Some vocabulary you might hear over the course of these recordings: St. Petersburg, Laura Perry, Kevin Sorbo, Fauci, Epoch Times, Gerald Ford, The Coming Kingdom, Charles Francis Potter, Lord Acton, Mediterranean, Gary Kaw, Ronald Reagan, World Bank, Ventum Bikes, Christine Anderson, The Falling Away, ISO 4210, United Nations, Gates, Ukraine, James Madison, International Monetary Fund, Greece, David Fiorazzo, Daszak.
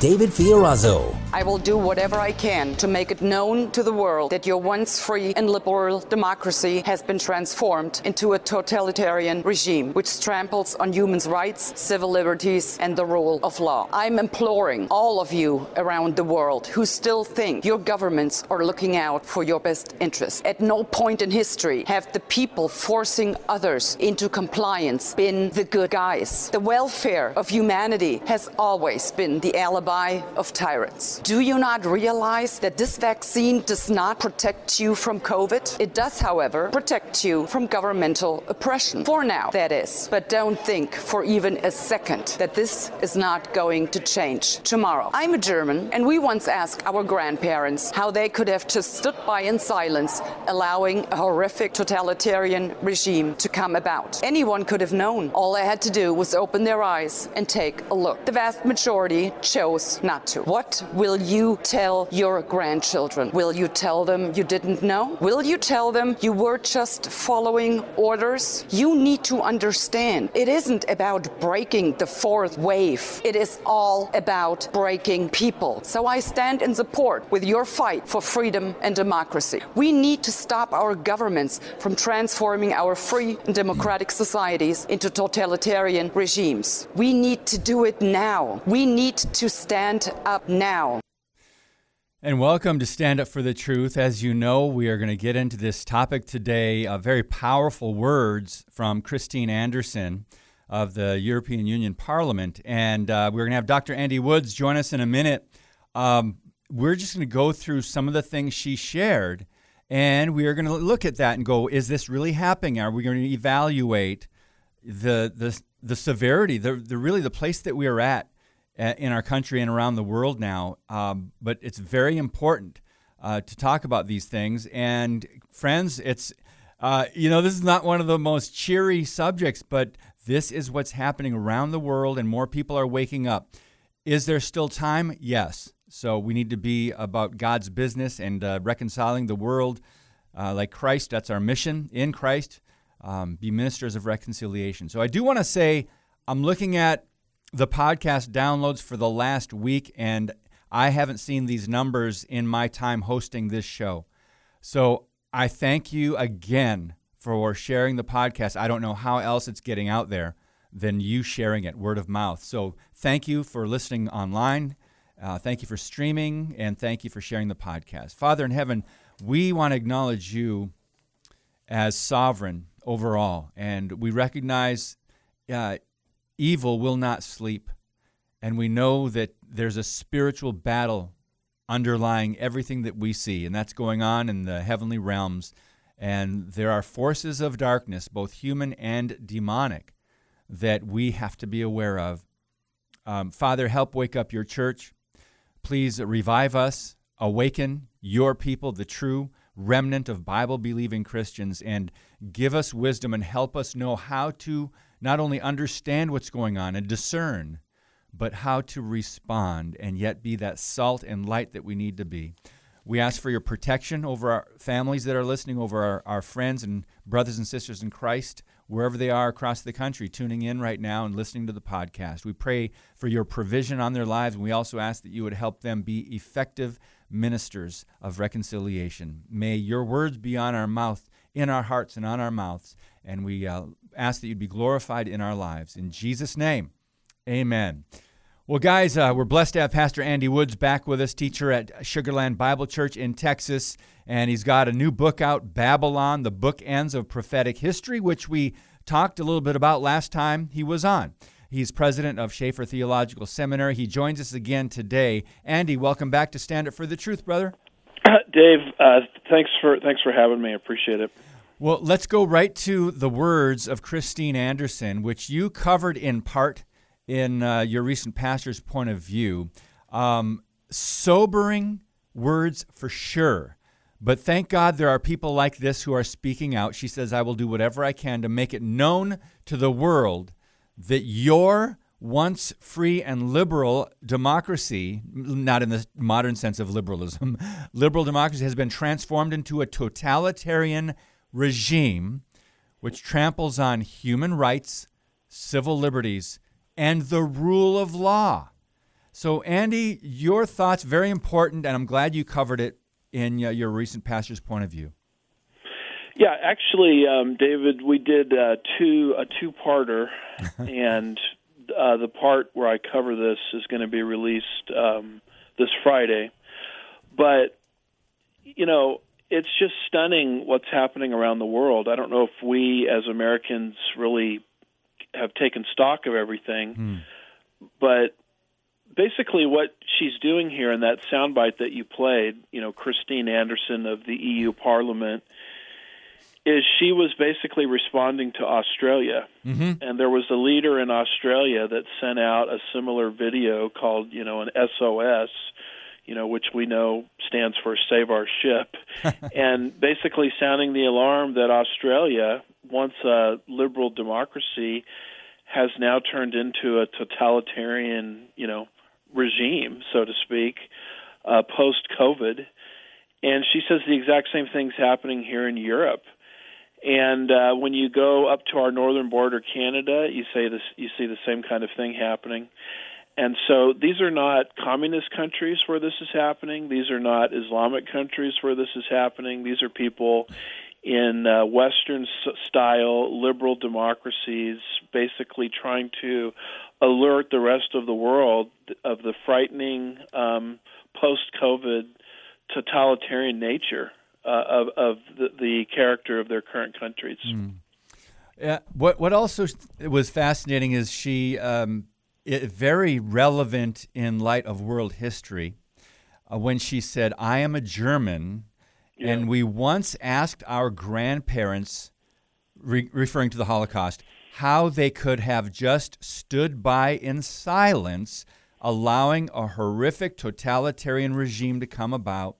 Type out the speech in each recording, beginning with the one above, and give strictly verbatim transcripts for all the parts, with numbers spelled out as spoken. David Fiorazzo. I will do whatever I can to make it known to the world that your once free and liberal democracy has been transformed into a totalitarian regime which tramples on human rights, civil liberties, and the rule of law. I'm imploring all of you around the world who still think your governments are looking out for your best interests. At no point in history have the people forcing others into compliance been the good guys. The welfare of humanity has always been the alibi of tyrants. Do you not realize that this vaccine does not protect you from COVID? It does, however, protect you from governmental oppression. For now, that is. But don't think for even a second that this is not going to change tomorrow. I'm a German, and we once asked our grandparents how they could have just stood by in silence, allowing a horrific totalitarian regime to come about. Anyone could have known. All they had to do was open their eyes and take a look. The vast majority chose not to. What will you tell your grandchildren? Will you tell them you didn't know? Will you tell them you were just following orders? You need to understand it isn't about breaking the fourth wave. It is all about breaking people. So I stand in support with your fight for freedom and democracy. We need to stop our governments from transforming our free and democratic societies into totalitarian regimes. We need to do it now. We need to stand up now. And welcome to Stand Up for the Truth. As you know, we are going to get into this topic today, uh, very powerful words from Christine Anderson of the European Union Parliament. And uh, we're going to have Doctor Andy Woods join us in a minute. Um, we're just going to go through some of the things she shared, and we are going to look at that and go, is this really happening? Are we going to evaluate the the the severity, the, the really the place that we are at in our country and around the world now, um, but it's very important uh, to talk about these things. And friends, it's uh, you know, this is not one of the most cheery subjects, but this is what's happening around the world, and more people are waking up. Is there still time? Yes. So we need to be about God's business and uh, reconciling the world uh, like Christ. That's our mission in Christ. Um, be ministers of reconciliation. So I do want to say I'm looking at the podcast downloads for the last week, and I haven't seen these numbers in my time hosting this show. So I thank you again for sharing the podcast. I don't know how else it's getting out there than you sharing it word of mouth. So thank you for listening online. Uh, thank you for streaming, and thank you for sharing the podcast. Father in heaven, we want to acknowledge you as sovereign overall, and we recognize uh, evil will not sleep, and we know that there's a spiritual battle underlying everything that we see, and that's going on in the heavenly realms, and there are forces of darkness, both human and demonic, that we have to be aware of. Um, Father, help wake up your church. Please revive us, awaken your people, the true remnant of Bible-believing Christians, and give us wisdom and help us know how to not only understand what's going on and discern, but how to respond and yet be that salt and light that we need to be. We ask for your protection over our families that are listening, over our, our friends and brothers and sisters in Christ, wherever they are across the country, tuning in right now and listening to the podcast. We pray for your provision on their lives, and we also ask that you would help them be effective ministers of reconciliation. May your words be on our mouth, in our hearts and on our mouths, and we uh, ask that you'd be glorified in our lives. In Jesus' name, amen. Well, guys, uh, we're blessed to have Pastor Andy Woods back with us, teacher at Sugarland Bible Church in Texas, and he's got a new book out, Babylon, The Book Ends of Prophetic History, which we talked a little bit about last time he was on. He's president of Schaefer Theological Seminary. He joins us again today. Andy, welcome back to Stand Up for the Truth, brother. Dave, uh, thanks for thanks for having me. I appreciate it. Well, let's go right to the words of Christine Anderson, which you covered in part in uh, your recent pastor's point of view. Um, sobering words for sure. But thank God there are people like this who are speaking out. She says, I will do whatever I can to make it known to the world that your once free and liberal democracy, not in the modern sense of liberalism, liberal democracy has been transformed into a totalitarian regime which tramples on human rights, civil liberties, and the rule of law. So, Andy, your thoughts, very important, and I'm glad you covered it in uh, your recent pastor's point of view. Yeah, actually, um, David, we did uh, two a two-parter, and uh, the part where I cover this is going to be released um, this Friday. But, you know, it's just stunning what's happening around the world. I don't know if we as Americans really have taken stock of everything, mm. but basically what she's doing here in that soundbite that you played, you know, Christine Anderson of the E U Parliament, is she was basically responding to Australia. Mm-hmm. And there was a leader in Australia that sent out a similar video called, you know, an S O S, you know, which we know stands for Save Our Ship, and basically sounding the alarm that Australia, once a liberal democracy, has now turned into a totalitarian, you know, regime, so to speak, uh, post-COVID. And she says the exact same thing's happening here in Europe. And uh, when you go up to our northern border, Canada, you say this, you see the same kind of thing happening. And so these are not communist countries where this is happening. These are not Islamic countries where this is happening. These are people in uh, Western-style liberal democracies, basically trying to alert the rest of the world of the frightening um, post-COVID totalitarian nature uh, of, of the, the character of their current countries. Mm. Yeah. What What also was fascinating is she um, it, very relevant in light of world history uh, when she said, "I am a German." Yeah. And we once asked our grandparents, re- referring to the Holocaust, how they could have just stood by in silence, allowing a horrific totalitarian regime to come about.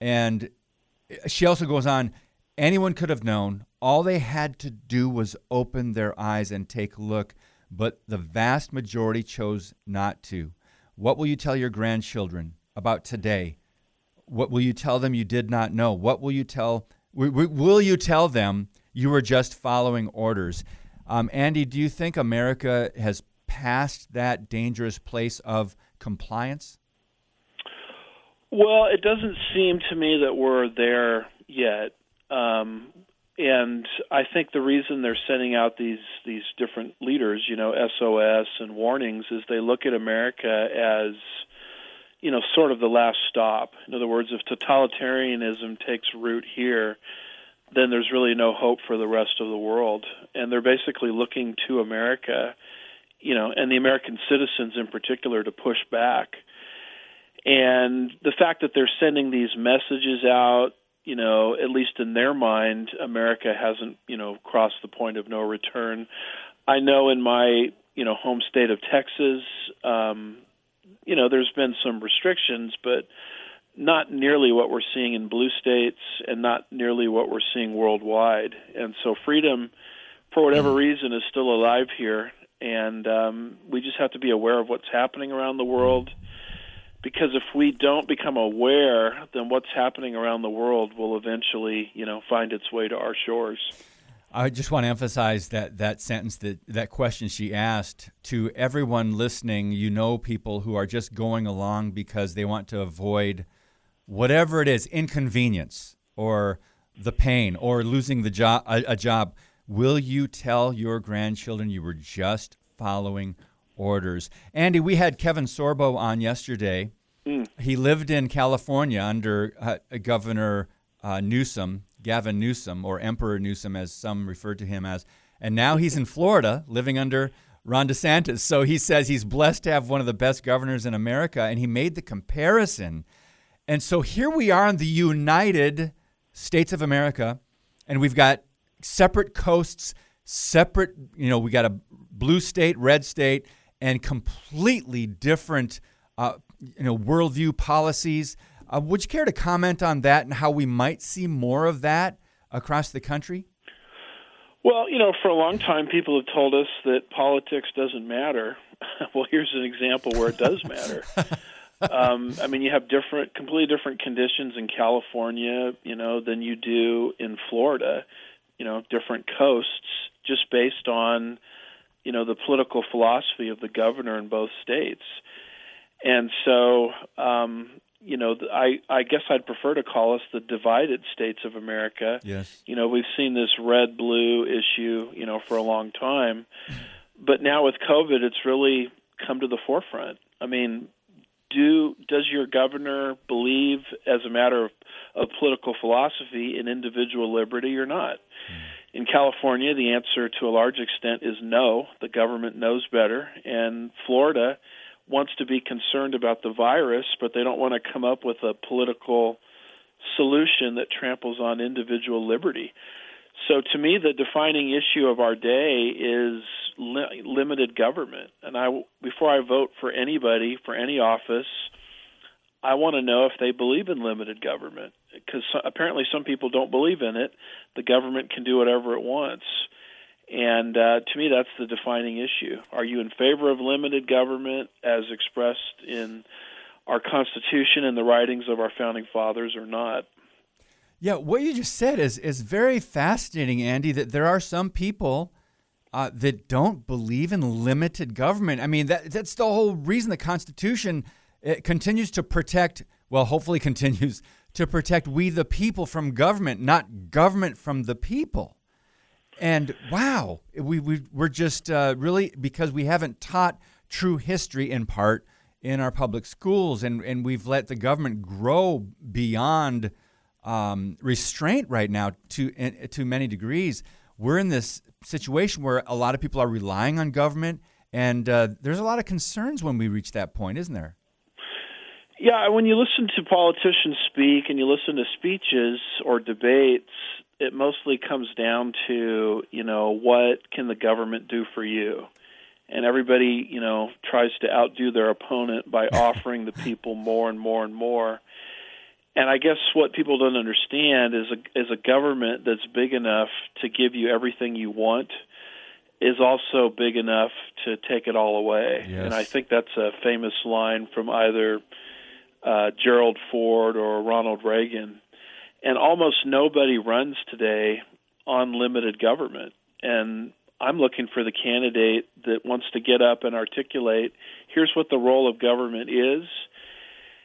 And she also goes on, anyone could have known. All they had to do was open their eyes and take a look, but the vast majority chose not to. What will you tell your grandchildren about today? What will you tell them you did not know? What will you tell? Will you tell them you were just following orders? Um, Andy, do you think America has passed that dangerous place of compliance? Well, it doesn't seem to me that we're there yet, um, and I think the reason they're sending out these these different leaders, you know, S O S and warnings, is they look at America as, you know, sort of the last stop. In other words, if totalitarianism takes root here, then there's really no hope for the rest of the world. And they're basically looking to America, you know, and the American citizens in particular to push back. And the fact that they're sending these messages out, you know, at least in their mind, America hasn't, you know, crossed the point of no return. I know in my, you know, home state of Texas, um, you know, there's been some restrictions, but not nearly what we're seeing in blue states and not nearly what we're seeing worldwide. And so freedom, for whatever reason, is still alive here. And um, we just have to be aware of what's happening around the world, because if we don't become aware, then what's happening around the world will eventually, you know, find its way to our shores. I just want to emphasize that that sentence, that, that question she asked, to everyone listening, you know, people who are just going along because they want to avoid whatever it is, inconvenience or the pain or losing the job, a, a job. Will you tell your grandchildren you were just following orders? Andy, we had Kevin Sorbo on yesterday. Mm. He lived in California under uh, Governor uh, Newsom. Gavin Newsom, or Emperor Newsom, as some refer to him as. And now he's in Florida, living under Ron DeSantis. So he says he's blessed to have one of the best governors in America, and he made the comparison. And so here we are in the United States of America, and we've got separate coasts, separate, you know, we got a blue state, red state, and completely different uh, you know, worldview policies. Uh, would you care to comment on that and how we might see more of that across the country? Well, you know, for a long time, people have told us that politics doesn't matter. Well, here's an example where it does matter. um, I mean, you have different, completely different conditions in California, you know, than you do in Florida, you know, different coasts, just based on, you know, the political philosophy of the governor in both states. And so, um, you know, I, I guess I'd prefer to call us the divided states of America. Yes. You know, we've seen this red-blue issue, you know, for a long time. But now with COVID, it's really come to the forefront. I mean, do does your governor believe, as a matter of, of political philosophy, in individual liberty or not? In California, the answer to a large extent is no. The government knows better. And Florida wants to be concerned about the virus, but they don't want to come up with a political solution that tramples on individual liberty. So to me, the defining issue of our day is li- limited government. And I, before I vote for anybody, for any office, I want to know if they believe in limited government, because so, apparently some people don't believe in it. The government can do whatever it wants. And uh, to me, that's the defining issue. Are you in favor of limited government as expressed in our Constitution and the writings of our founding fathers or not? Yeah, what you just said is is very fascinating, Andy, that there are some people uh, that don't believe in limited government. I mean, that that's the whole reason the Constitution it continues to protect, well, hopefully continues to protect we the people from government, not government from the people. And wow, we, we, we're just uh, really, because we haven't taught true history in part in our public schools, and, and we've let the government grow beyond um, restraint right now to, in, to many degrees. We're in this situation where a lot of people are relying on government, and uh, there's a lot of concerns when we reach that point, isn't there? Yeah, when you listen to politicians speak and you listen to speeches or debates, it mostly comes down to, you know, what can the government do for you? And everybody, you know, tries to outdo their opponent by offering the people more and more and more. And I guess what people don't understand is a, is a government that's big enough to give you everything you want is also big enough to take it all away. Yes. And I think that's a famous line from either uh, Gerald Ford or Ronald Reagan. And almost nobody runs today on limited government. And I'm looking for the candidate that wants to get up and articulate, here's what the role of government is,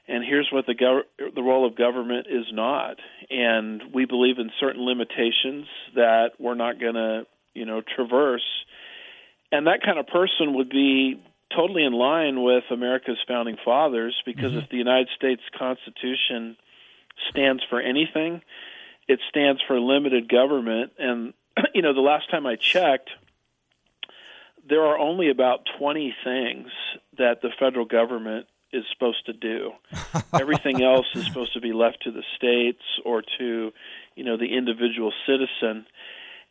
and here's what the, gov- the role of government is not. And we believe in certain limitations that we're not going to, you know, traverse. And that kind of person would be totally in line with America's founding fathers, because mm-hmm. if the United States Constitution stands for anything, it stands for limited government. And, you know, the last time I checked, there are only about twenty things that the federal government is supposed to do. Everything else is supposed to be left to the states or to, you know, the individual citizen.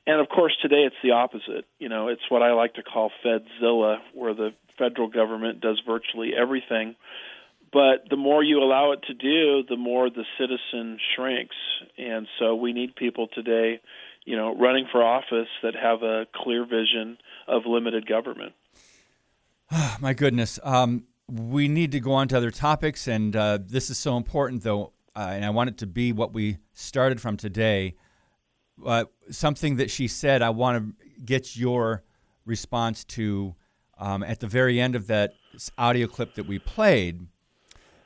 And, of course, today it's the opposite. You know, it's what I like to call Fedzilla, where the federal government does virtually everything. But the more you allow it to do, the more the citizen shrinks. And so we need people today, you know, running for office that have a clear vision of limited government. Oh, my goodness. Um, we need to go on to other topics, and uh, this is so important, though, uh, and I want it to be what we started from today. Uh, something that she said, I want to get your response to um, at the very end of that audio clip that we played.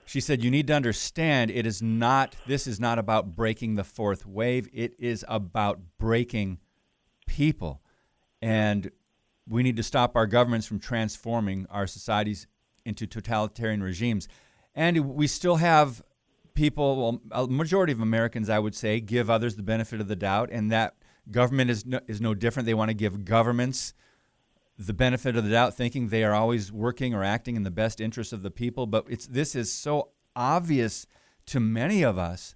She said, you need to understand it is not, this is not about breaking the fourth wave. It is about breaking people. And we need to stop our governments from transforming our societies into totalitarian regimes. And we still have people, well, a majority of Americans, I would say, give others the benefit of the doubt. And that government is no, is no different. They want to give governments the benefit of the doubt, thinking they are always working or acting in the best interest of the people. But it's this is so obvious to many of us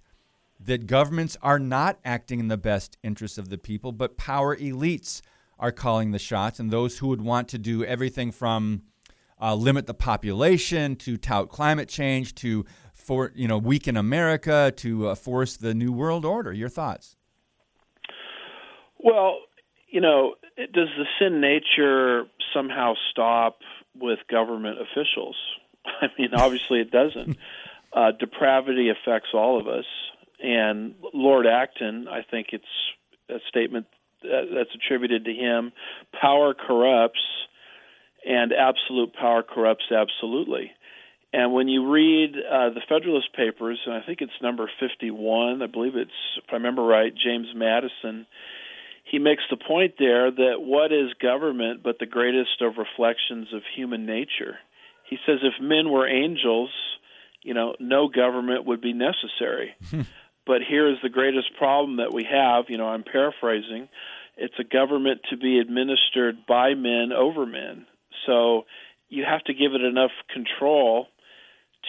that governments are not acting in the best interest of the people, but power elites are calling the shots, and those who would want to do everything from uh, limit the population, to tout climate change, to for you know weaken America, to uh, force the New World Order. Your thoughts? Well, you know, does the sin nature somehow stop with government officials? I mean, obviously it doesn't. Uh, depravity affects all of us. And Lord Acton, I think it's a statement that's attributed to him, power corrupts, and absolute power corrupts absolutely. And when you read uh, the Federalist Papers, and I think it's number fifty-one, I believe it's, if I remember right, James Madison, he makes the point there that what is government but the greatest of reflections of human nature? He says if men were angels, you know, no government would be necessary. But here is the greatest problem that we have, you know, I'm paraphrasing, it's a government to be administered by men over men. So you have to give it enough control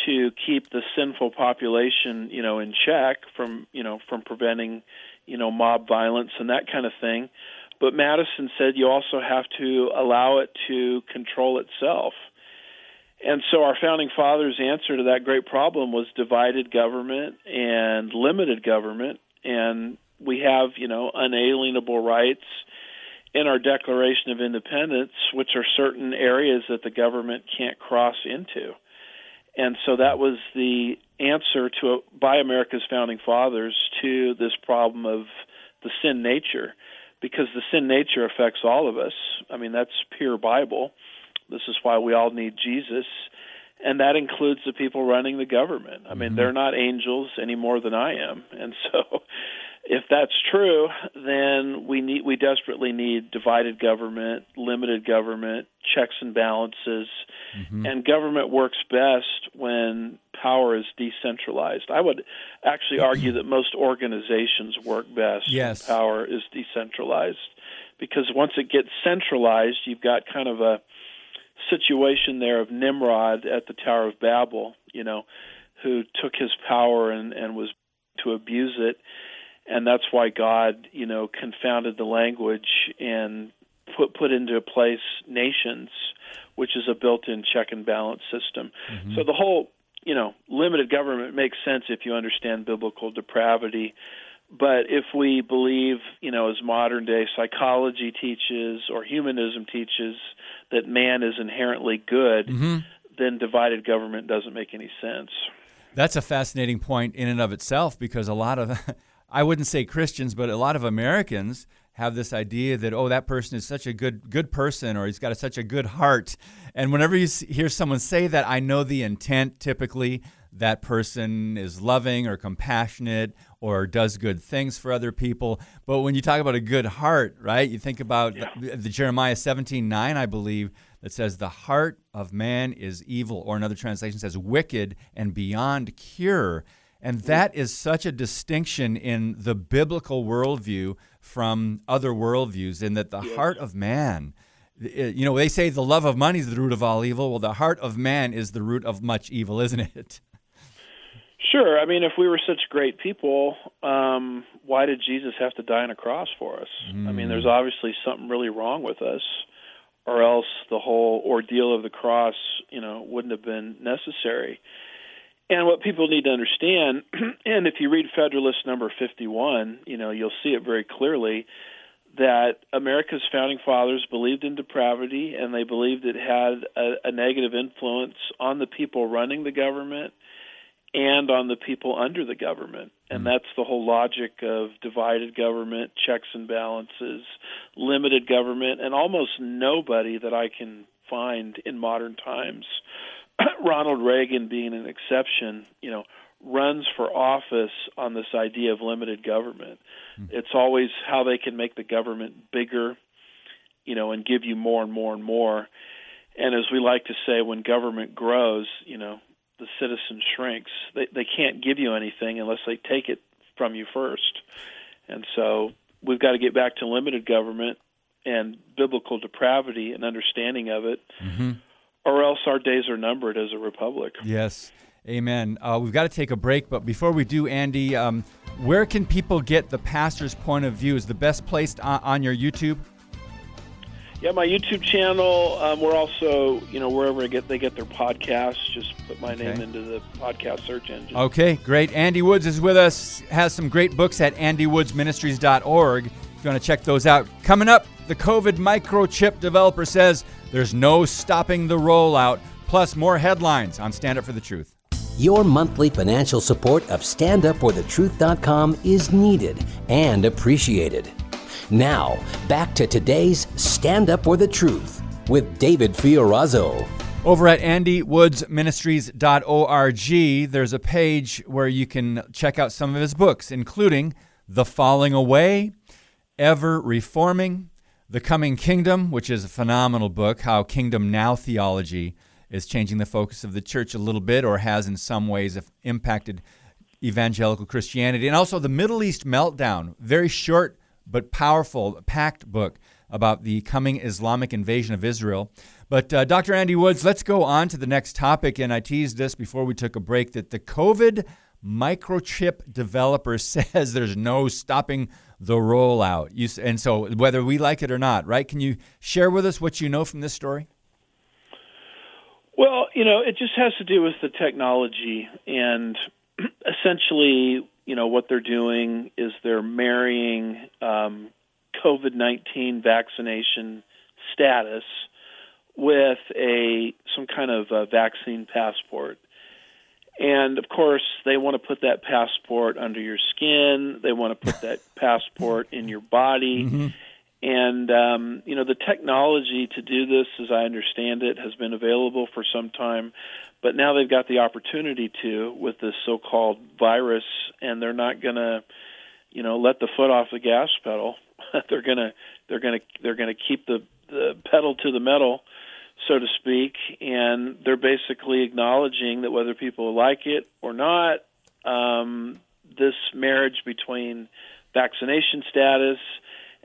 to keep the sinful population, you know, in check from, you know, from preventing, you know, mob violence and that kind of thing. But Madison said you also have to allow it to control itself. And so our founding fathers' answer to that great problem was divided government and limited government, and we have, you know, unalienable rights in our Declaration of Independence, which are certain areas that the government can't cross into. And so that was the answer to by America's founding fathers to this problem of the sin nature, because the sin nature affects all of us. I mean, that's pure Bible. This is why we all need Jesus, and that includes the people running the government. I mean, mm-hmm. They're not angels any more than I am. And so if that's true, then we need we desperately need divided government, limited government, checks and balances, mm-hmm. and government works best when power is decentralized. I would actually argue that most organizations work best yes. when power is decentralized, because once it gets centralized, you've got kind of a situation there of Nimrod at the Tower of Babel, you know, who took his power and, and was to abuse it. And that's why God, you know, confounded the language and put put into place nations, which is a built-in check and balance system. Mm-hmm. So the whole, you know, limited government makes sense if you understand biblical depravity. But if we believe, you know, as modern-day psychology teaches or humanism teaches that man is inherently good, mm-hmm. then divided government doesn't make any sense. That's a fascinating point in and of itself, because a lot of, I wouldn't say Christians, but a lot of Americans have this idea that, oh, that person is such a good good person, or he's got a, such a good heart. And whenever you hear someone say that, I know the intent typically. That person is loving or compassionate or does good things for other people. But when you talk about a good heart, right, you think about yeah. the, the Jeremiah seventeen nine, I believe, that says the heart of man is evil, or another translation says wicked and beyond cure. And that is such a distinction in the biblical worldview from other worldviews, in that the yeah. heart of man, you know, they say the love of money is the root of all evil. Well, the heart of man is the root of much evil, isn't it? Sure. I mean, if we were such great people, um, why did Jesus have to die on a cross for us? Mm. I mean, there's obviously something really wrong with us, or else the whole ordeal of the cross, you know, wouldn't have been necessary. And what people need to understand, and if you read Federalist number fifty-one, you know, you'll see it very clearly, that America's founding fathers believed in depravity, and they believed it had a, a negative influence on the people running the government and on the people under the government. And that's the whole logic of divided government, checks and balances, limited government, and almost nobody that I can find in modern times, Ronald Reagan being an exception, you know, runs for office on this idea of limited government. It's always how they can make the government bigger, you know, and give you more and more and more. And as we like to say, when government grows, you know, the citizen shrinks. They they can't give you anything unless they take it from you first. And so we've got to get back to limited government and biblical depravity and understanding of it, mm-hmm. or else our days are numbered as a republic. Yes. Amen. Uh, we've got to take a break, but before we do, Andy, um, where can people get the pastor's point of view? Is the best place on, on your YouTube? Yeah, my YouTube channel. Um, we're also, you know, wherever I get, they get their podcasts, just put my okay. name into the podcast search engine. Okay, great. Andy Woods is with us, has some great books at Andy Woods Ministries dot org. If you want to check those out. Coming up, the COVID microchip developer says there's no stopping the rollout. Plus, more headlines on Stand Up For The Truth. Your monthly financial support of Stand Up With The Truth dot com is needed and appreciated. Now, back to today's Stand Up For The Truth with David Fiorazzo. Over at Andy Woods Ministries dot org, there's a page where you can check out some of his books, including The Falling Away, Ever Reforming, The Coming Kingdom, which is a phenomenal book, how Kingdom Now theology is changing the focus of the church a little bit, or has in some ways impacted evangelical Christianity, and also The Middle East Meltdown, very short but powerful, packed book about the coming Islamic invasion of Israel. But uh, Doctor Andy Woods, let's go on to the next topic, and I teased this before we took a break, that the COVID microchip developer says there's no stopping the rollout. You, and so whether we like it or not, right? Can you share with us what you know from this story? Well, you know, it just has to do with the technology, and essentially, you know, what they're doing is they're marrying um, COVID nineteen vaccination status with a some kind of a vaccine passport. And, of course, they want to put that passport under your skin. They want to put that passport in your body. Mm-hmm. And, um, you know, the technology to do this, as I understand it, has been available for some time. But now they've got the opportunity to with this so-called virus, and they're not going to, you know, let the foot off the gas pedal. they're going to they're going to they're going to keep the, the pedal to the metal, so to speak. And they're basically acknowledging that whether people like it or not, um, this marriage between vaccination status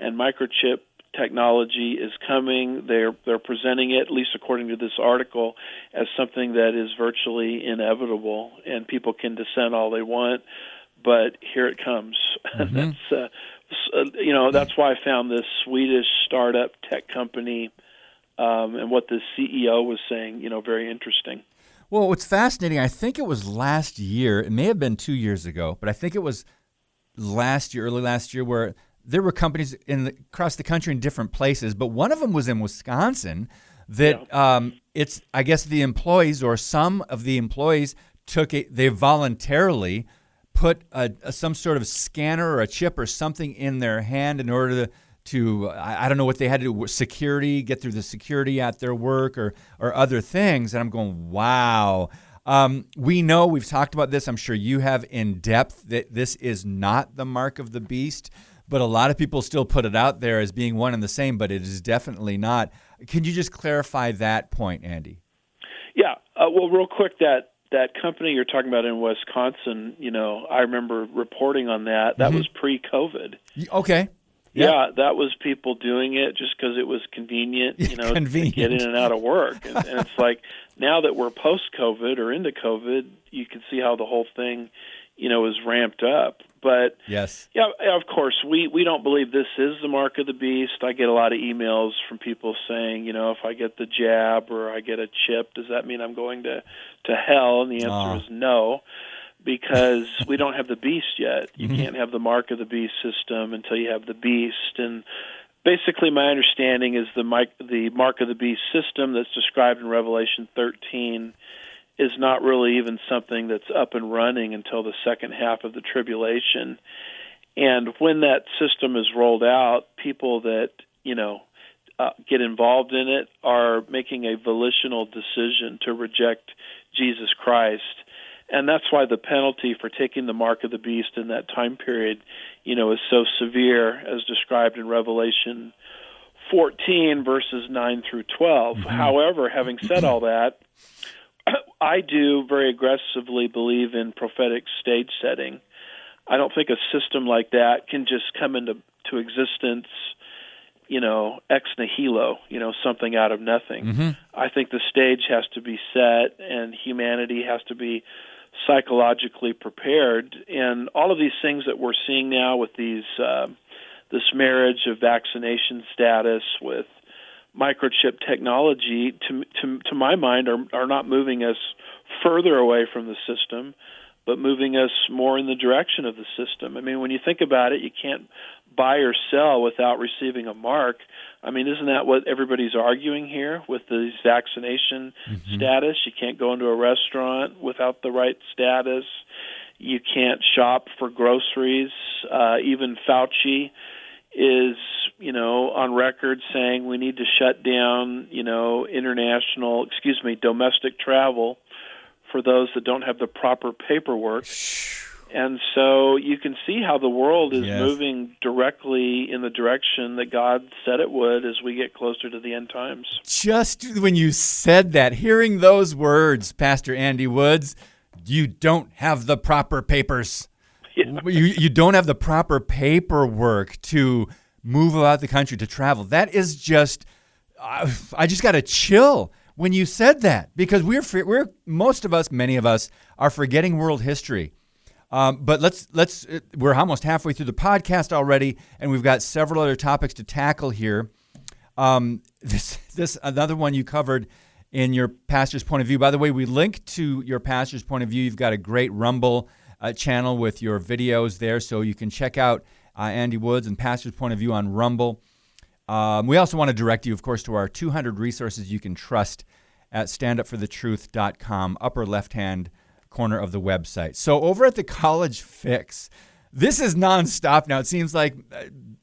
and microchip technology is coming. They're they're presenting it, at least according to this article, as something that is virtually inevitable, and people can dissent all they want, but here it comes. Mm-hmm. that's uh, so, you know that's why I found this Swedish startup tech company, um, and what the C E O was saying. You know, very interesting. Well, what's fascinating, I think it was last year. It may have been two years ago, but I think it was last year, early last year, where there were companies in the, across the country in different places, but one of them was in Wisconsin that yeah. um, it's, I guess, the employees or some of the employees took it, they voluntarily put a, a, some sort of scanner or a chip or something in their hand in order to, to I, I don't know what they had to do, security, get through the security at their work or, or other things. And I'm going, wow. Um, we know, we've talked about this, I'm sure you have in depth, that this is not the mark of the beast. But a lot of people still put it out there as being one and the same, but it is definitely not. Can you just clarify that point, Andy? Yeah. Uh, well, real quick, that, that company you're talking about in Wisconsin, you know, I remember reporting on that. That mm-hmm. was pre-COVID. Okay. Yeah. yeah, that was people doing it just because it was convenient, you know, convenient. to get in and out of work. And, and it's like now that we're post-COVID or into COVID, you can see how the whole thing, you know, is ramped up. But, yes. yeah, of course, we, we don't believe this is the mark of the beast. I get a lot of emails from people saying, you know, if I get the jab or I get a chip, does that mean I'm going to, to hell? And the answer Aww. is no, because we don't have the beast yet. You mm-hmm. can't have the mark of the beast system until you have the beast. And basically my understanding is the mic- the mark of the beast system that's described in Revelation thirteen is not really even something that's up and running until the second half of the tribulation. And when that system is rolled out, people that, you know, uh, get involved in it are making a volitional decision to reject Jesus Christ. And that's why the penalty for taking the mark of the beast in that time period, you know, is so severe as described in Revelation fourteen verses nine through twelve. Mm-hmm. However, having said all that, I do very aggressively believe in prophetic stage setting. I don't think a system like that can just come into to existence, you know, ex nihilo, you know, something out of nothing. Mm-hmm. I think the stage has to be set and humanity has to be psychologically prepared. And all of these things that we're seeing now with these, uh, this marriage of vaccination status with microchip technology, to to, to my mind, are, are not moving us further away from the system, but moving us more in the direction of the system. I mean, when you think about it, you can't buy or sell without receiving a mark. I mean, isn't that what everybody's arguing here with the vaccination mm-hmm. status? You can't go into a restaurant without the right status. You can't shop for groceries. Uh, even Fauci is, you know, on record saying we need to shut down, you know, international, excuse me, domestic travel for those that don't have the proper paperwork. And so you can see how the world is yes. moving directly in the direction that God said it would as we get closer to the end times. Just when you said that, hearing those words, Pastor Andy Woods, you don't have the proper papers. Yeah. You, you don't have the proper paperwork to move about the country, to travel. That is just, I, I just got a chill when you said that, because we're we're most of us, many of us, are forgetting world history. Um, but let's let's we're almost halfway through the podcast already, and we've got several other topics to tackle here. Um, this this another one you covered in your pastor's point of view. By the way, we link to your pastor's point of view. You've got a great Rumble uh, channel with your videos there, so you can check out uh, Andy Woods and Pastor's Point of View on Rumble. Um, we also want to direct you, of course, to our two hundred resources you can trust at stand up for the truth dot com, upper left-hand corner of the website. So over at the College Fix, this is nonstop now. It seems like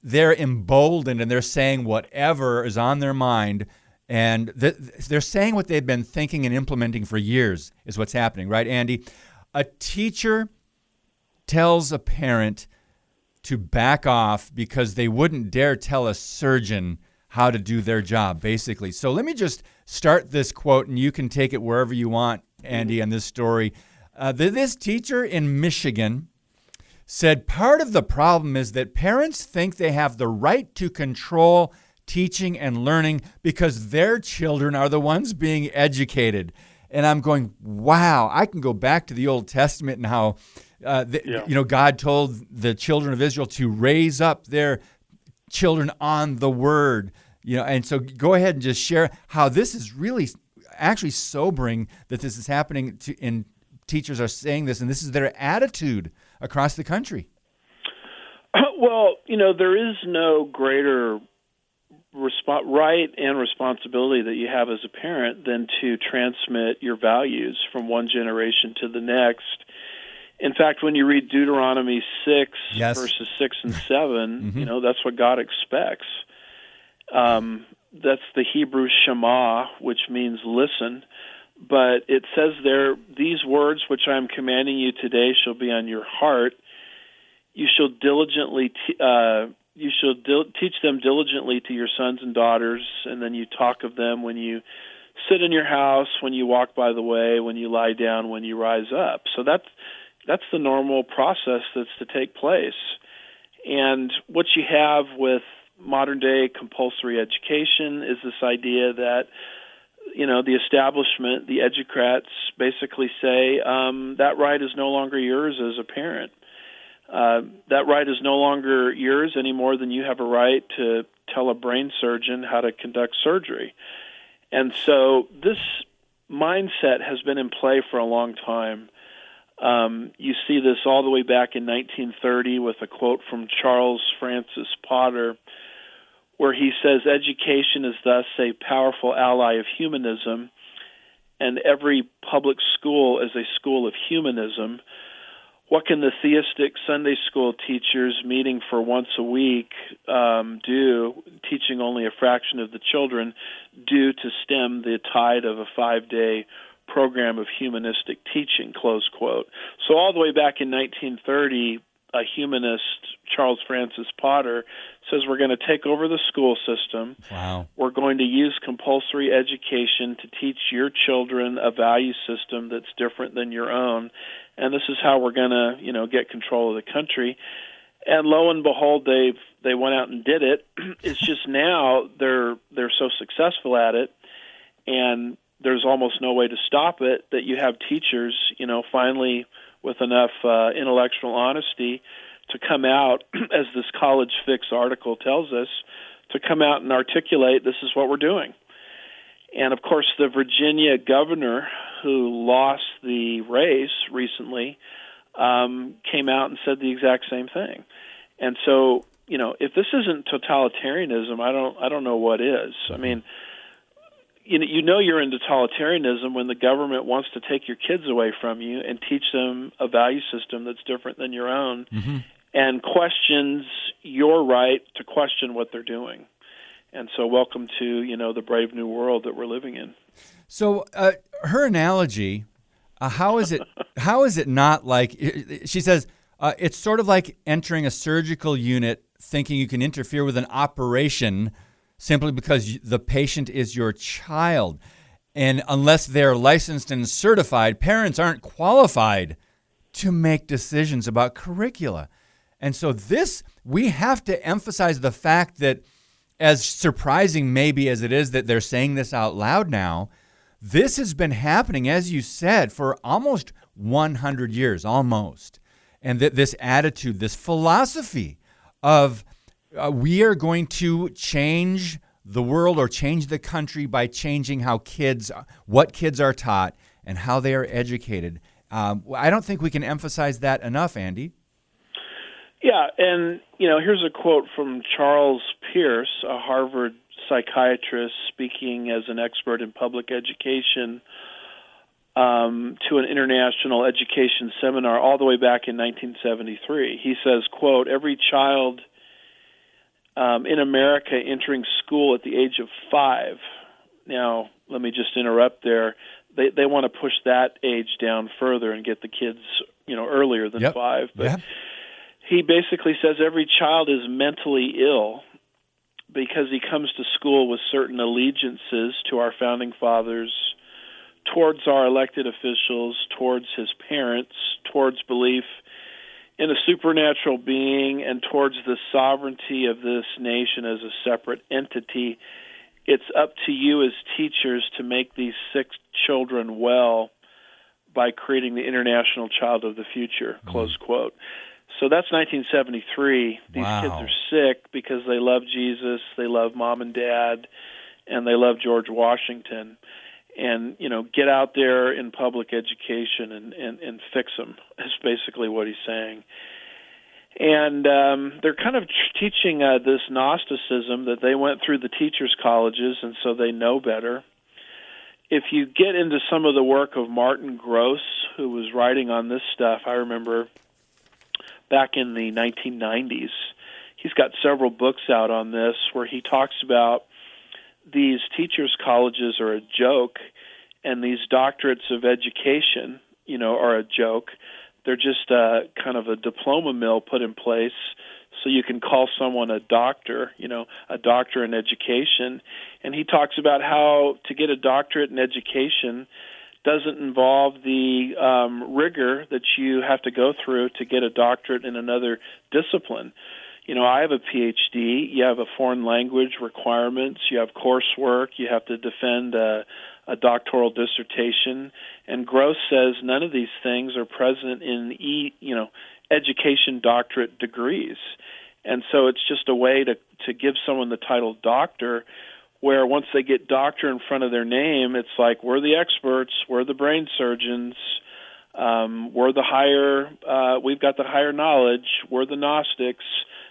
they're emboldened and they're saying whatever is on their mind, and they're saying what they've been thinking and implementing for years is what's happening, right, Andy? A teacher tells a parent to back off because they wouldn't dare tell a surgeon how to do their job, basically. So let me just start this quote, and you can take it wherever you want, Andy, on this story. Uh, this teacher in Michigan said, part of the problem is that parents think they have the right to control teaching and learning because their children are the ones being educated. And I'm going, wow, I can go back to the Old Testament and how Uh, the, yeah. you know, God told the children of Israel to raise up their children on the word, you know, and so go ahead and just share how this is really actually sobering that this is happening to, and teachers are saying this, and this is their attitude across the country. Well, you know, there is no greater resp- right and responsibility that you have as a parent than to transmit your values from one generation to the next. In fact, when you read Deuteronomy six, yes. verses six and seven, mm-hmm. you know, that's what God expects. Um, that's the Hebrew Shema, which means listen. But it says there, these words which I am commanding you today shall be on your heart. You shall diligently t- uh, you shall dil- teach them diligently to your sons and daughters, and then you talk of them when you sit in your house, when you walk by the way, when you lie down, when you rise up. So that's... That's the normal process that's to take place. And what you have with modern-day compulsory education is this idea that, you know, the establishment, the educrats basically say um, that right is no longer yours as a parent. Uh, that right is no longer yours any more than you have a right to tell a brain surgeon how to conduct surgery. And so this mindset has been in play for a long time. Um, you see this all the way back in nineteen thirty with a quote from Charles Francis Potter, where he says, education is thus a powerful ally of humanism, and every public school is a school of humanism. What can the theistic Sunday school teachers meeting for once a week um, do, teaching only a fraction of the children, do to stem the tide of a five-day program of humanistic teaching, close quote. So all the way back in nineteen thirty, a humanist, Charles Francis Potter, says we're going to take over the school system. Wow. We're going to use compulsory education to teach your children a value system that's different than your own, and this is how we're going to, you know, get control of the country. And lo and behold, they they went out and did it. It's just now they're they're so successful at it, and there's almost no way to stop it, that you have teachers, you know, finally with enough uh, intellectual honesty to come out, as this College Fix article tells us, to come out and articulate, this is what we're doing. And, of course, the Virginia governor who lost the race recently um, came out and said the exact same thing. And so, you know, if this isn't totalitarianism, I don't I don't know what is. I mean, you know, you know you're into totalitarianism when the government wants to take your kids away from you and teach them a value system that's different than your own, mm-hmm. and questions your right to question what they're doing. And so welcome to, you know, the brave new world that we're living in. So uh, her analogy, uh, how is it how is it not like, she says, uh, it's sort of like entering a surgical unit thinking you can interfere with an operation simply because the patient is your child. And unless they're licensed and certified, parents aren't qualified to make decisions about curricula. And so this, we have to emphasize the fact that, as surprising maybe as it is that they're saying this out loud now, this has been happening, as you said, for almost one hundred years, almost. And that this attitude, this philosophy of uh, we are going to change the world or change the country by changing how kids, what kids are taught and how they are educated. Um, I don't think we can emphasize that enough, Andy. Yeah, and, you know, here's a quote from Charles Pierce, a Harvard psychiatrist speaking as an expert in public education um, to an international education seminar all the way back in nineteen seventy-three. He says, quote, every child um, in America entering school at the age of five. Now, let me just interrupt there. They, they want to push that age down further and get the kids, you know, earlier than yep. five. But yeah. He basically says every child is mentally ill because he comes to school with certain allegiances to our founding fathers, towards our elected officials, towards his parents, towards belief in a supernatural being, and towards the sovereignty of this nation as a separate entity. It's up to you as teachers to make these six children well by creating the international child of the future, close quote. So that's nineteen seventy-three. These wow. kids are sick because they love Jesus, they love mom and dad, and they love George Washington. And, you know, get out there in public education and, and, and fix them is basically what he's saying. And um, they're kind of teaching uh, this Gnosticism that they went through the teachers' colleges, and so they know better. If you get into some of the work of Martin Gross, who was writing on this stuff, I remember back in the nineteen nineties. He's got several books out on this where he talks about these teachers' colleges are a joke and these doctorates of education, you know, are a joke. They're just uh, kind of a diploma mill put in place so you can call someone a doctor, you know, a doctor in education. And he talks about how to get a doctorate in education doesn't involve the um, rigor that you have to go through to get a doctorate in another discipline. You know, I have a P H D, you have a foreign language requirements, you have coursework, you have to defend a, a doctoral dissertation, and Gross says none of these things are present in, e, you know, education doctorate degrees. And so it's just a way to, to give someone the title doctor, where once they get doctor in front of their name, it's like, we're the experts, we're the brain surgeons, um, we're the higher, uh, we've got the higher knowledge, we're the Gnostics,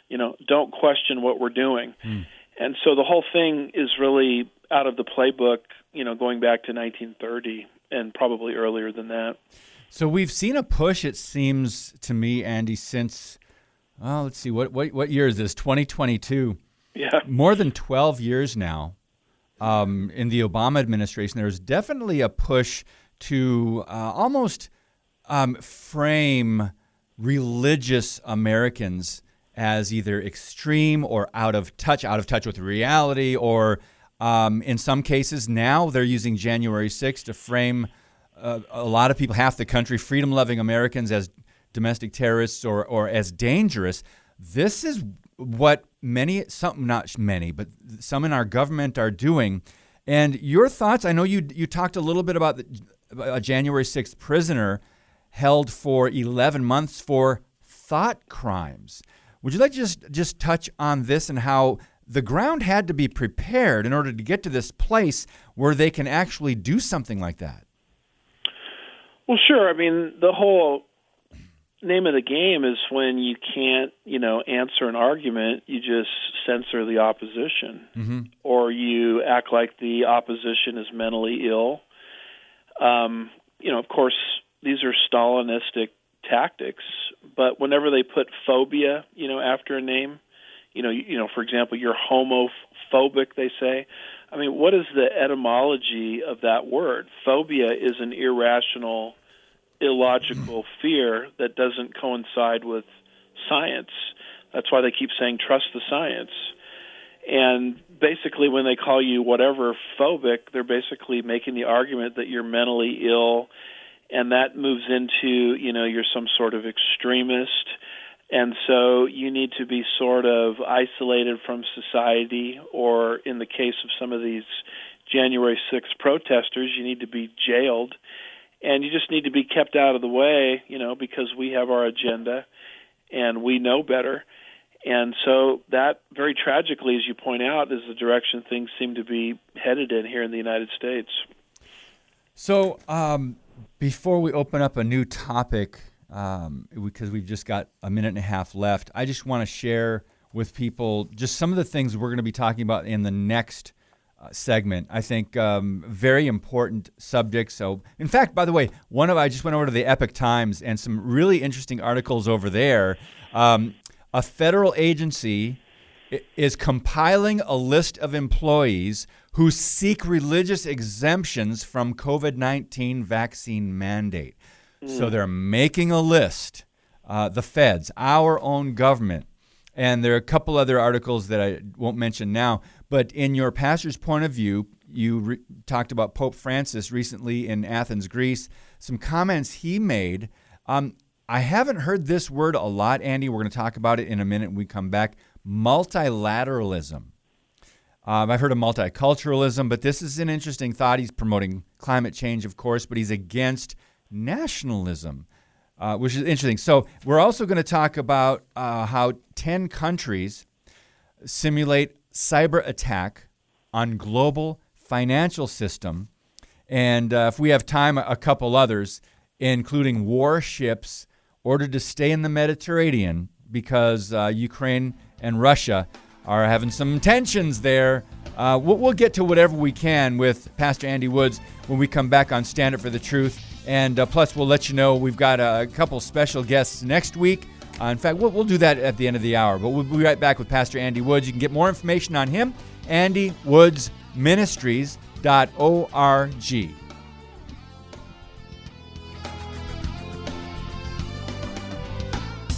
you know, don't question what we're doing. Mm. And so the whole thing is really out of the playbook, you know, going back to nineteen thirty and probably earlier than that. So we've seen a push, it seems to me, Andy, since, oh, let's see, what, what, what year is this, twenty twenty-two? Yeah. More than twelve years now, um, in the Obama administration, there was definitely a push to uh, almost um, frame religious Americans as either extreme or out of touch, out of touch with reality, or um, in some cases now they're using January sixth to frame uh, a lot of people, half the country, freedom-loving Americans as domestic terrorists or, or as dangerous. This is what many, some not many, but some in our government are doing. And your thoughts, I know you you talked a little bit about the, a January sixth prisoner held for eleven months for thought crimes. Would you like to just, just touch on this and how the ground had to be prepared in order to get to this place where they can actually do something like that. Well, sure. I mean, the whole name of the game is when you can't, you know, answer an argument, you just censor the opposition. Mm-hmm. Or you act like the opposition is mentally ill. Um, you know, of course, these are Stalinistic tactics, but whenever they put phobia, you know, after a name, you know, you, you know, for example, you're homophobic, they say. I mean, what is the etymology of that word? Phobia is an irrational, illogical fear that doesn't coincide with science. That's why they keep saying trust the science. And basically when they call you whatever phobic, they're basically making the argument that you're mentally ill, and that moves into, you know, you're some sort of extremist. And so you need to be sort of isolated from society, or in the case of some of these January sixth protesters, you need to be jailed, and you just need to be kept out of the way, you know, because we have our agenda and we know better. And so that, very tragically, as you point out, is the direction things seem to be headed in here in the United States. So um, before we open up a new topic, Um, because we've just got a minute and a half left, I just want to share with people just some of the things we're going to be talking about in the next uh, segment. I think um, very important subjects. So, in fact, by the way, one of I just went over to the Epoch Times and some really interesting articles over there. Um, a federal agency is compiling a list of employees who seek religious exemptions from COVID nineteen vaccine mandate. So they're making a list, uh, the feds, our own government. And there are a couple other articles that I won't mention now. But in your pastor's point of view, you re- talked about Pope Francis recently in Athens, Greece, some comments he made. Um, I haven't heard this word a lot, Andy. We're going to talk about it in a minute when we come back. Multilateralism. Um, I've heard of multiculturalism, but this is an interesting thought. He's promoting climate change, of course, but he's against nationalism, uh, which is interesting. So we're also going to talk about uh, how ten countries simulate cyber attack on global financial system. And uh, if we have time, a couple others, including warships ordered to stay in the Mediterranean because uh, Ukraine and Russia are having some tensions there. Uh, we'll, we'll get to whatever we can with Pastor Andy Woods when we come back on Stand Up for the Truth. And uh, plus, we'll let you know we've got a couple special guests next week. Uh, in fact, we'll, we'll do that at the end of the hour. But we'll be right back with Pastor Andy Woods. You can get more information on him, Andy Woods Ministries dot org.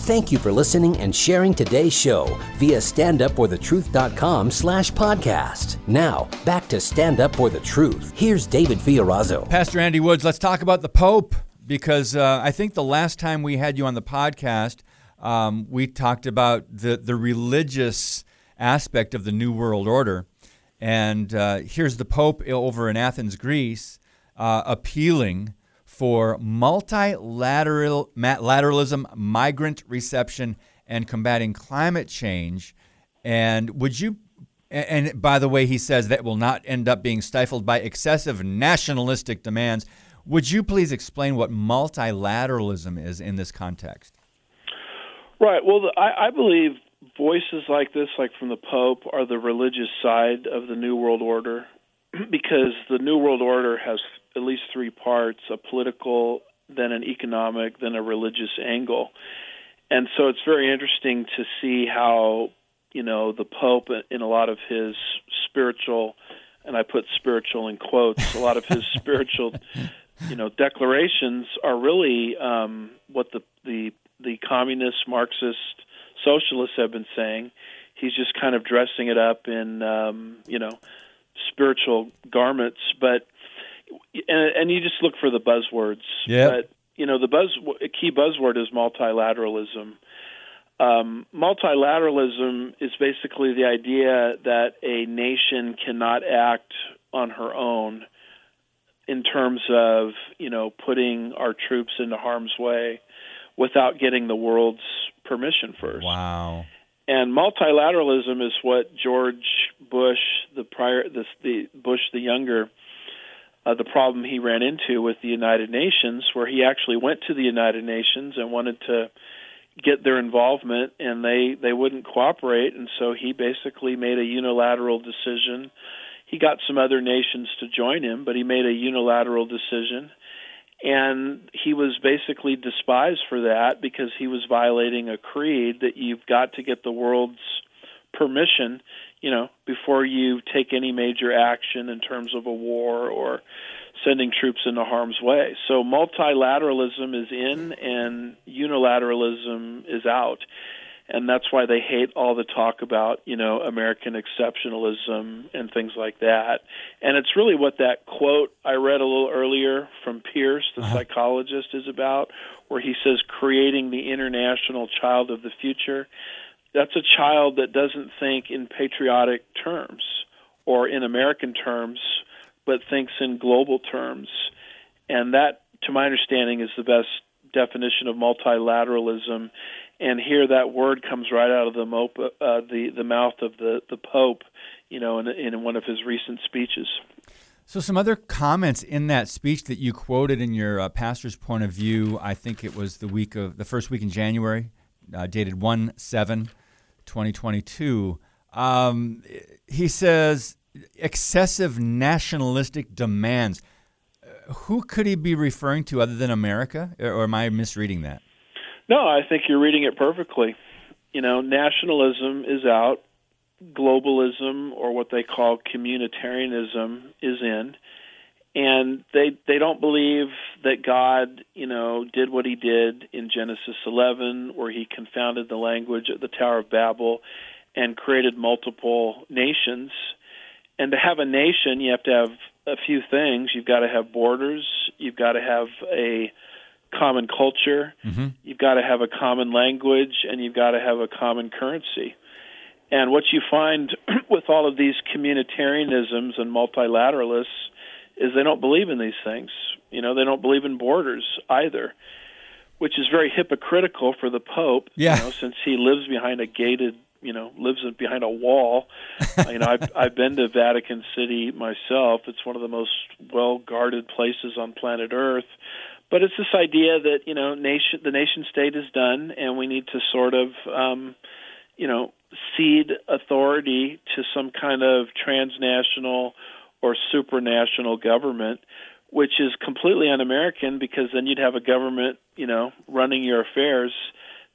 Thank you for listening and sharing today's show via standupforthetruth.com slash podcast. Now, back to Stand Up For The Truth. Here's David Fiorazzo. Pastor Andy Woods, let's talk about the Pope, because uh, I think the last time we had you on the podcast, um, we talked about the, the religious aspect of the New World Order. And uh, here's the Pope over in Athens, Greece, uh, appealing for multilateral lateralism, migrant reception, and combating climate change. And would you, and by the way, he says that will not end up being stifled by excessive nationalistic demands. Would you please explain what multilateralism is in this context? Right. Well, the, I, I believe voices like this, like from the Pope, are the religious side of the New World Order, because the New World Order has at least three parts: a political, then an economic, then a religious angle. And so it's very interesting to see how, you know, the Pope, in a lot of his spiritual, and I put spiritual in quotes, a lot of his spiritual, you know, declarations are really um, what the, the the communist, Marxist, socialists have been saying. He's just kind of dressing it up in, um, you know, spiritual garments, but And, and you just look for the buzzwords. Yeah. But, you know, the buzz a key buzzword is multilateralism. Um, multilateralism is basically the idea that a nation cannot act on her own in terms of, you know, putting our troops into harm's way without getting the world's permission first. Wow. And multilateralism is what George Bush, the prior, the, the Bush the Younger, uh, the problem he ran into with the United Nations, where he actually went to the United Nations and wanted to get their involvement, and they, they wouldn't cooperate, and so he basically made a unilateral decision. He got some other nations to join him, but he made a unilateral decision, and he was basically despised for that because he was violating a creed that you've got to get the world's permission, you know, before you take any major action in terms of a war or sending troops into harm's way. So multilateralism is in and unilateralism is out. And that's why they hate all the talk about, you know, American exceptionalism and things like that. And it's really what that quote I read a little earlier from Pierce, the uh-huh. psychologist, is about, where he says creating the international child of the future. That's a child that doesn't think in patriotic terms or in American terms, but thinks in global terms. And that, to my understanding, is the best definition of multilateralism. And here, that word comes right out of the mo- uh, the, the mouth of the, the Pope, you know, in, in one of his recent speeches. So, some other comments in that speech that you quoted in your uh, pastor's point of view. I think it was the week of the first week in January, uh, dated one seven twenty twenty-two. Um, he says excessive nationalistic demands. Uh, who could he be referring to other than America? Or, or am I misreading that? No, I think you're reading it perfectly. You know, nationalism is out. Globalism, or what they call communitarianism, is in. And they they don't believe that God, you know, did what he did in Genesis eleven, where he confounded the language at the Tower of Babel and created multiple nations. And to have a nation, you have to have a few things. You've got to have borders. You've got to have a common culture, mm-hmm. you've got to have a common language, and you've got to have a common currency. And what you find with all of these communitarianisms and multilateralists is they don't believe in these things. You know, they don't believe in borders either, which is very hypocritical for the Pope, yeah. you know, since he lives behind a gated, you know, lives behind a wall. you know, I've, I've been to Vatican City myself. It's one of the most well-guarded places on planet Earth. But it's this idea that, you know, nation, the nation-state is done, and we need to sort of, um, you know, cede authority to some kind of transnational or supranational government, which is completely un-American, because then you'd have a government, you know, running your affairs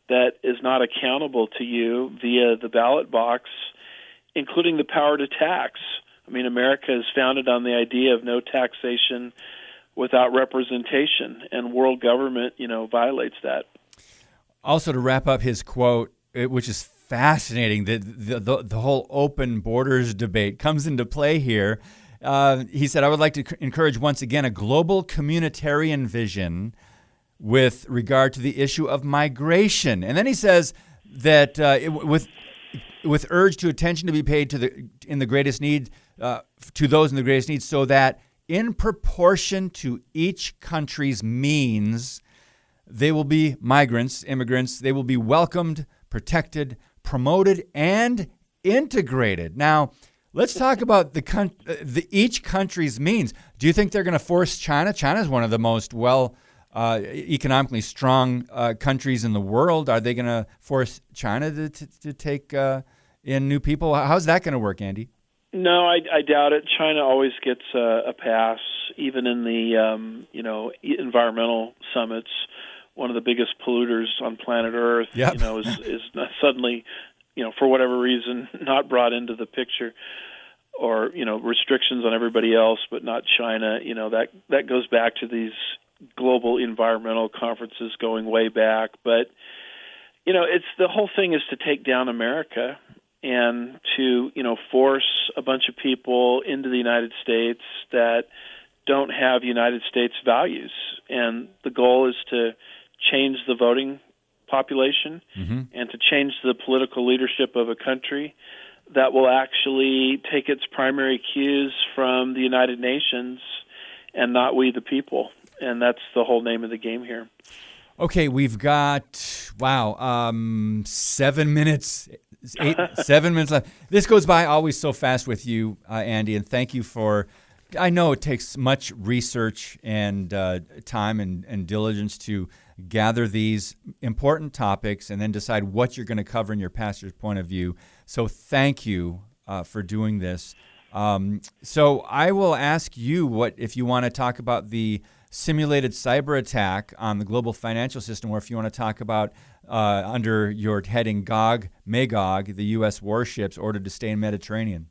that is not accountable to you via the ballot box, including the power to tax. I mean, America is founded on the idea of no taxation without representation, and world government, you know, violates that. Also, to wrap up his quote, which is fascinating, the the, the, the whole open borders debate comes into play here. Uh, he said, I would like to encourage once again a global communitarian vision with regard to the issue of migration. And then he says that uh, it, with with urge to attention to be paid to the in the greatest need, uh, to those in the greatest need, so that in proportion to each country's means, they will be migrants, immigrants. They will be welcomed, protected, promoted, and integrated. Now, let's talk about the, con- the each country's means. Do you think they're going to force China? China is one of the most well uh, economically strong uh, countries in the world. Are they going to force China to, to, to take uh, in new people? How's that going to work, Andy? No, I, I doubt it. China always gets a, a pass, even in the um, you know environmental summits. One of the biggest polluters on planet Earth, yep. you know, is, is suddenly, you know, for whatever reason, not brought into the picture, or you know, restrictions on everybody else, but not China. You know, that that goes back to these global environmental conferences going way back. But you know, it's the whole thing is to take down America. And to, you know, force a bunch of people into the United States that don't have United States values. And the goal is to change the voting population mm-hmm. and to change the political leadership of a country that will actually take its primary cues from the United Nations and not we the people. And that's the whole name of the game here. Okay, we've got, wow, um, seven minutes, eight, seven minutes left. This goes by always so fast with you, uh, Andy, and thank you for, I know it takes much research and uh, time and, and diligence to gather these important topics and then decide what you're going to cover in your pastor's point of view. So thank you uh, for doing this. Um, so I will ask you what, if you want to talk about the simulated cyber attack on the global financial system, or if you want to talk about uh, under your heading Gog Magog, the U S warships ordered to stay in Mediterranean.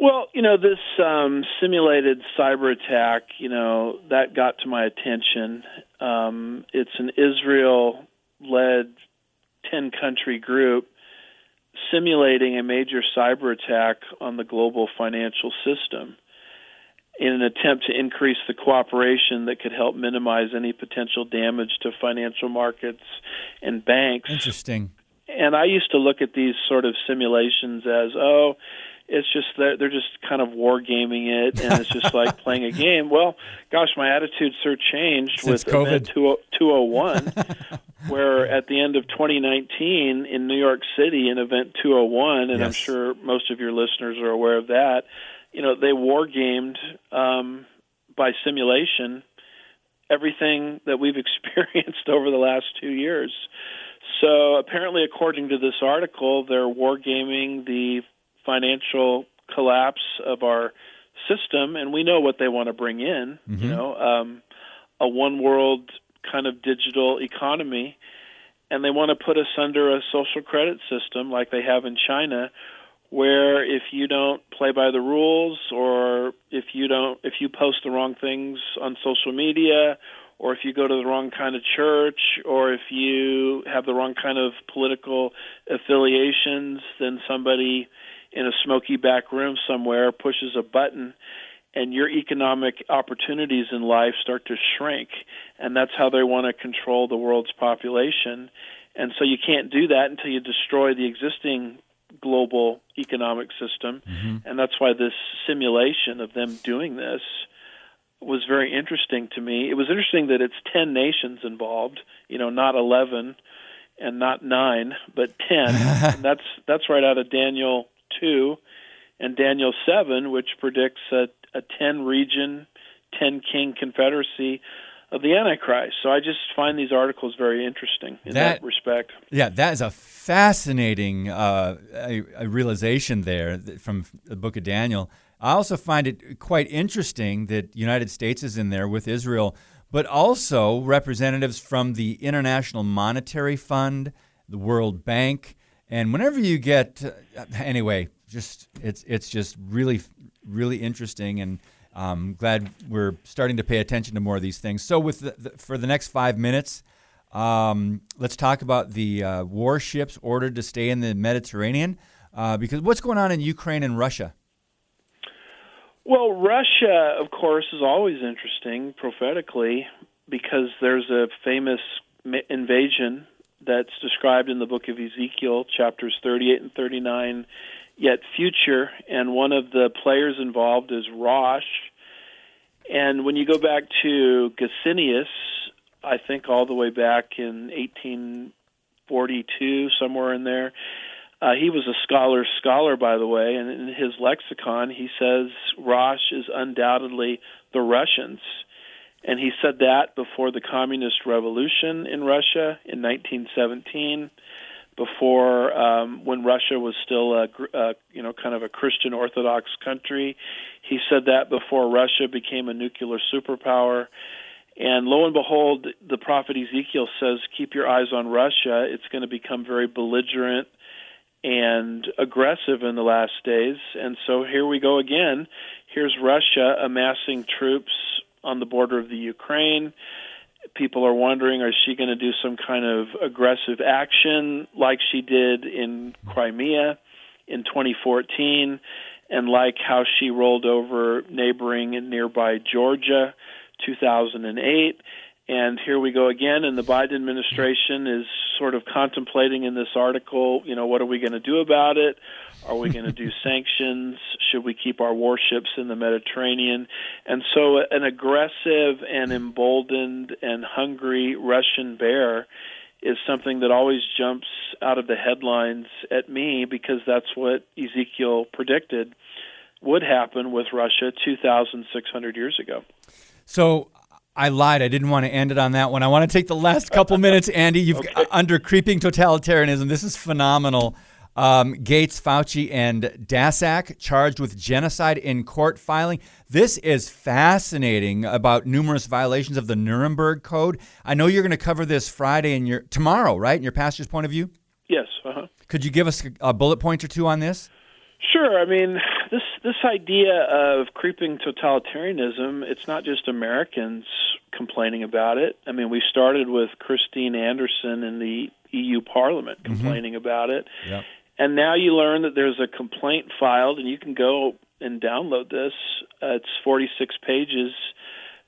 Well, you know, this um, simulated cyber attack, you know, that got to my attention. Um, it's an Israel-led ten-country group simulating a major cyber attack on the global financial system in an attempt to increase the cooperation that could help minimize any potential damage to financial markets and banks. Interesting. And I used to look at these sort of simulations as, oh, it's just that they're just kind of war gaming it, and it's just like playing a game. Well, gosh, my attitude so changed since with COVID. Event two oh one, where at the end of twenty nineteen in New York City in Event two oh one, and yes. I'm sure most of your listeners are aware of that, you know, they war gamed um, by simulation everything that we've experienced over the last two years. So apparently, according to this article, they're war gaming the financial collapse of our system, and we know what they want to bring in. Mm-hmm. You know, um, a one-world kind of digital economy, and they want to put us under a social credit system like they have in China, where if you don't play by the rules, or if you don't, if you post the wrong things on social media, or if you go to the wrong kind of church, or if you have the wrong kind of political affiliations, then somebody in a smoky back room somewhere pushes a button, and your economic opportunities in life start to shrink. And that's how they want to control the world's population. And so you can't do that until you destroy the existing global economic system. Mm-hmm. And that's why this simulation of them doing this was very interesting to me. It was interesting that it's ten nations involved, you know, not eleven and not nine, but ten. And that's that's right out of Daniel two and Daniel seven, which predicts a, a ten-region, ten-king confederacy of the Antichrist. So I just find these articles very interesting in that, that respect. Yeah, that is a fascinating uh, a, a realization there from the book of Daniel. I also find it quite interesting that United States is in there with Israel, but also representatives from the International Monetary Fund, the World Bank, and whenever you get uh, anyway, just it's it's just really, really interesting, and I'm glad we're starting to pay attention to more of these things. So with the, the, for the next five minutes, um, let's talk about the uh, warships ordered to stay in the Mediterranean, uh, because what's going on in Ukraine and Russia? Well, Russia, of course, is always interesting prophetically because there's a famous invasion that's described in the book of Ezekiel, chapters thirty-eight and thirty-nine, yet future, and one of the players involved is Rosh. And when you go back to Gesenius, I think all the way back in eighteen forty-two, somewhere in there, uh, he was a scholar's scholar, by the way, and in his lexicon he says Rosh is undoubtedly the Russians. And he said that before the Communist Revolution in Russia in nineteen seventeen, before um, when Russia was still a, a, you know, kind of a Christian Orthodox country. He said that before Russia became a nuclear superpower. And lo and behold, the prophet Ezekiel says, keep your eyes on Russia. It's going to become very belligerent and aggressive in the last days. And so here we go again. Here's Russia amassing troops on the border of the Ukraine. People are wondering, is she going to do some kind of aggressive action like she did in Crimea in twenty fourteen, and like how she rolled over neighboring and nearby Georgia two thousand eight? And here we go again, and the Biden administration is sort of contemplating in this article, you know, what are we going to do about it? Are we going to do sanctions? Should we keep our warships in the Mediterranean? And so an aggressive and emboldened and hungry Russian bear is something that always jumps out of the headlines at me, because that's what Ezekiel predicted would happen with Russia two thousand six hundred years ago. So I lied. I didn't want to end it on that one. I want to take the last couple minutes, Andy. You've okay. Under creeping totalitarianism, this is phenomenal. Um, Gates, Fauci, and Daszak charged with genocide in court filing. This is fascinating about numerous violations of the Nuremberg Code. I know you're going to cover this Friday and your tomorrow, right? In your pastor's point of view? Yes. Uh-huh. Could you give us a bullet point or two on this? Sure. I mean, this this idea of creeping totalitarianism, it's not just Americans complaining about it. I mean, we started with Christine Anderson in the E U Parliament complaining mm-hmm. about it. Yep. And now you learn that there's a complaint filed, and you can go and download this. Uh, it's forty-six pages,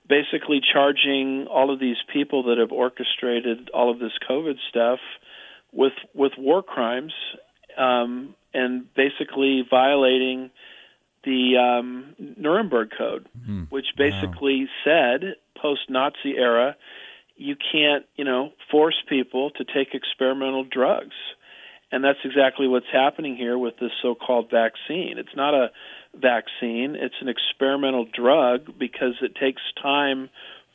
basically charging all of these people that have orchestrated all of this COVID stuff with with war crimes, um and basically violating the um, Nuremberg Code, mm-hmm. which basically wow. said, post-Nazi era, you can't, you know, force people to take experimental drugs. And that's exactly what's happening here with this so-called vaccine. It's not a vaccine. It's an experimental drug, because it takes time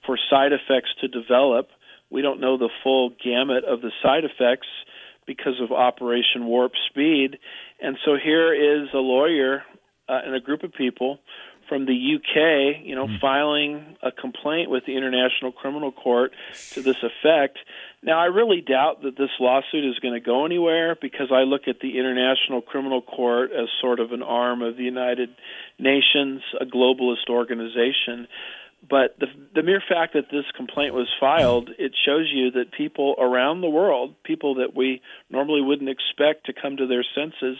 for side effects to develop. We don't know the full gamut of the side effects because of Operation Warp Speed. And so here is a lawyer uh, and a group of people from the U K, you know, mm. filing a complaint with the International Criminal Court to this effect. Now, I really doubt that this lawsuit is going to go anywhere, because I look at the International Criminal Court as sort of an arm of the United Nations, a globalist organization. But the, the mere fact that this complaint was filed, it shows you that people around the world, people that we normally wouldn't expect to come to their senses,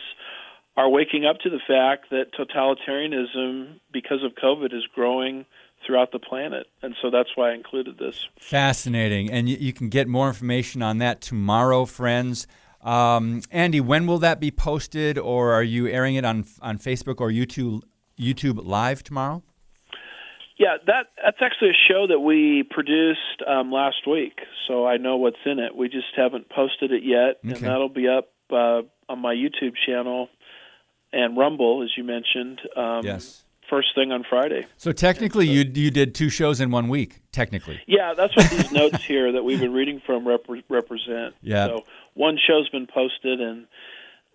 are waking up to the fact that totalitarianism, because of COVID, is growing throughout the planet. And so that's why I included this. Fascinating. And you, you can get more information on that tomorrow, friends. Um, Andy, when will that be posted, or are you airing it on on Facebook or YouTube YouTube Live tomorrow? Yeah, that that's actually a show that we produced um, last week, so I know what's in it. We just haven't posted it yet, okay. and that'll be up uh, on my YouTube channel and Rumble, as you mentioned, um, yes. first thing on Friday. So technically so, you you did two shows in one week, technically. Yeah, that's what these notes here that we've been reading from rep- represent. Yeah. So one show's been posted, and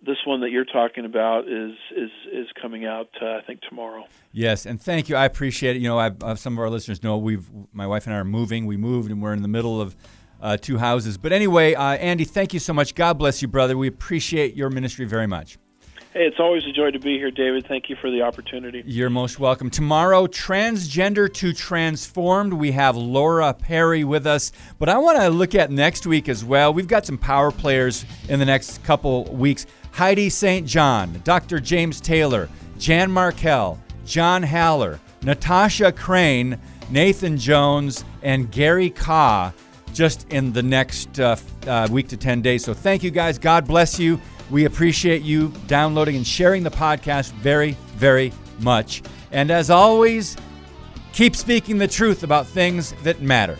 this one that you're talking about is is is coming out, uh, I think, tomorrow. Yes, and thank you. I appreciate it. You know, I've, uh, some of our listeners know we've my wife and I are moving. We moved, and we're in the middle of uh, two houses. But anyway, uh, Andy, thank you so much. God bless you, brother. We appreciate your ministry very much. Hey, it's always a joy to be here, David. Thank you for the opportunity. You're most welcome. Tomorrow, Transgender to Transformed. We have Laura Perry with us. But I want to look at next week as well. We've got some power players in the next couple weeks. Heidi Saint John, Doctor James Taylor, Jan Markell, John Haller, Natasha Crane, Nathan Jones, and Gary Kaw, just in the next uh, uh, week to ten days. So thank you, guys. God bless you. We appreciate you downloading and sharing the podcast very, very much. And as always, keep speaking the truth about things that matter.